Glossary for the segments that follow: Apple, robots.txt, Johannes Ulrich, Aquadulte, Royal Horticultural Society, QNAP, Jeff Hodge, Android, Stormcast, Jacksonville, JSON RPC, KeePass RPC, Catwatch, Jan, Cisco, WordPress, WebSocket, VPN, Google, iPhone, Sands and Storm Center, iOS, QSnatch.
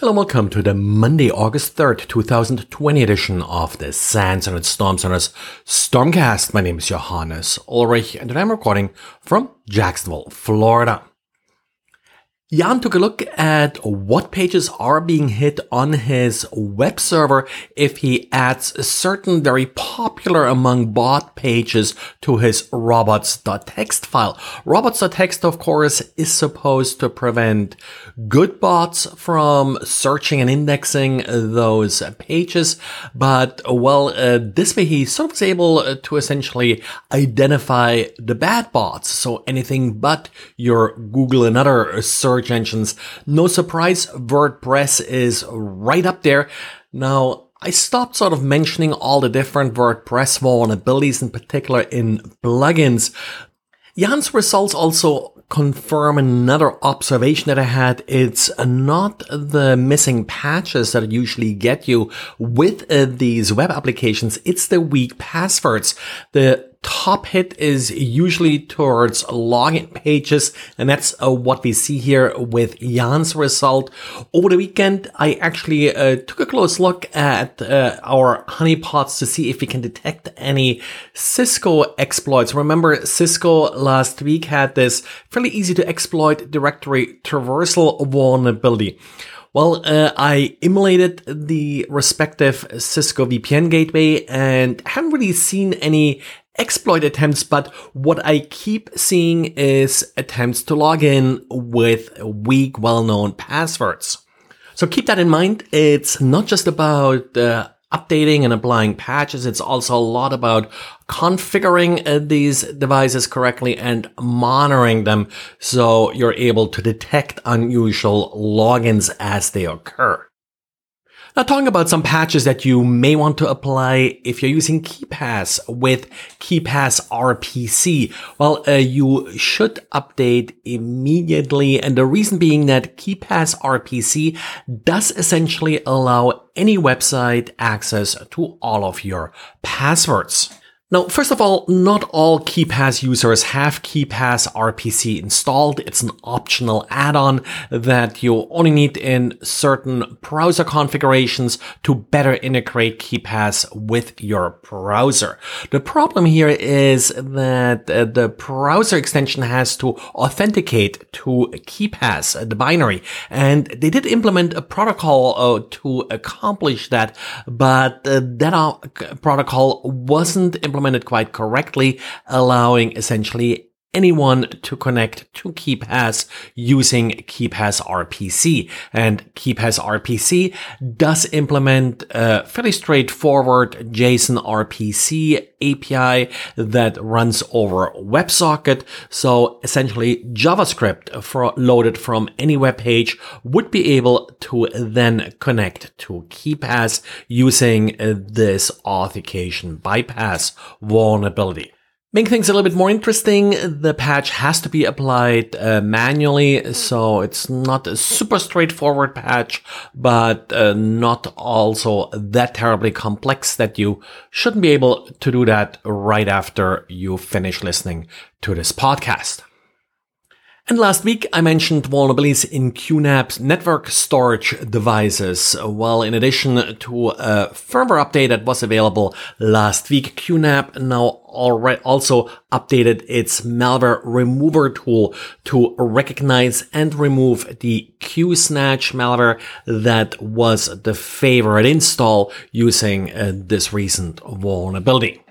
Hello and welcome to the Monday, August 3rd, 2020 edition of the Sands and Storm Center's Stormcast. My name is Johannes Ulrich and I'm recording from Jacksonville, Florida. Jan took a look at what pages are being hit on his web server if he adds certain very popular among bot pages to his robots.txt file. Robots.txt, of course, is supposed to prevent good bots from searching and indexing those pages. But, well, this way he sort of is able to essentially identify the bad bots. So anything but your Google and other search engines. No surprise, WordPress is right up there. Now, I stopped sort of mentioning all the different WordPress vulnerabilities, in particular in plugins. Jan's results also confirm another observation that I had. It's not the missing patches that usually get you with these web applications. It's the weak passwords. The top hit is usually towards login pages, and that's what we see here with Jan's result. Over the weekend, I actually took a close look at our honeypots to see if we can detect any Cisco exploits. Remember, Cisco last week had this fairly easy to exploit directory traversal vulnerability. Well, I emulated the respective Cisco VPN gateway and haven't really seen any exploit attempts, but what I keep seeing is attempts to log in with weak, well-known passwords. So keep that in mind. It's not just about updating and applying patches. It's also a lot about configuring these devices correctly and monitoring them so you're able to detect unusual logins as they occur. Now, talking about some patches that you may want to apply if you're using KeePass with KeePass RPC. Well, you should update immediately. And the reason being that KeePass RPC does essentially allow any website access to all of your passwords. Now, first of all, not all KeePass users have KeePass RPC installed. It's an optional add-on that you only need in certain browser configurations to better integrate KeePass with your browser. The problem here is that the browser extension has to authenticate to KeePass, the binary. And they did implement a protocol to accomplish that, but that protocol wasn't implemented quite correctly, allowing essentially anyone to connect to KeePass using KeePass RPC. And KeePass RPC does implement a fairly straightforward JSON RPC API that runs over WebSocket. So essentially JavaScript loaded from any web page would be able to then connect to KeePass using this authentication bypass vulnerability. Making things a little bit more interesting, the patch has to be applied manually, so it's not a super straightforward patch, but not also that terribly complex that you shouldn't be able to do that right after you finish listening to this podcast. And last week, I mentioned vulnerabilities in QNAP's network storage devices. Well, in addition to a firmware update that was available last week, QNAP now also updated its malware remover tool to recognize and remove the QSnatch malware that was the favorite install using this recent vulnerability.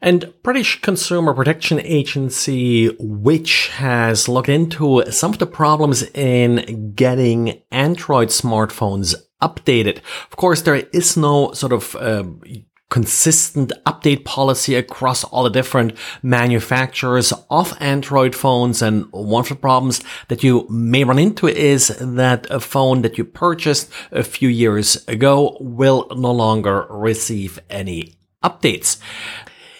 And British Consumer Protection Agency, which has looked into some of the problems in getting Android smartphones updated. Of course, there is no sort of consistent update policy across all the different manufacturers of Android phones. And one of the problems that you may run into is that a phone that you purchased a few years ago will no longer receive any updates.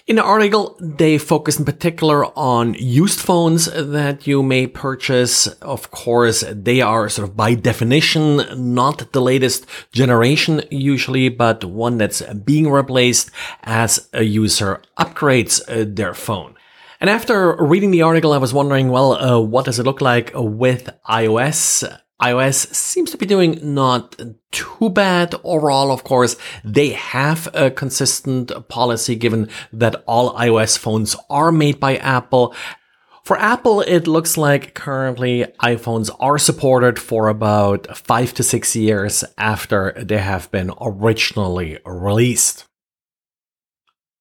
In the article, they focus in particular on used phones that you may purchase. Of course, they are sort of by definition not the latest generation usually, but one that's being replaced as a user upgrades their phone. And after reading the article, I was wondering, well, what does it look like with iOS? iOS seems to be doing not too bad overall. Of course, they have a consistent policy given that all iOS phones are made by Apple. For Apple, it looks like currently iPhones are supported for about 5 to 6 years after they have been originally released.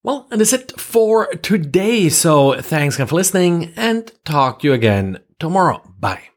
Well, that is it for today. So thanks again for listening and talk to you again tomorrow. Bye.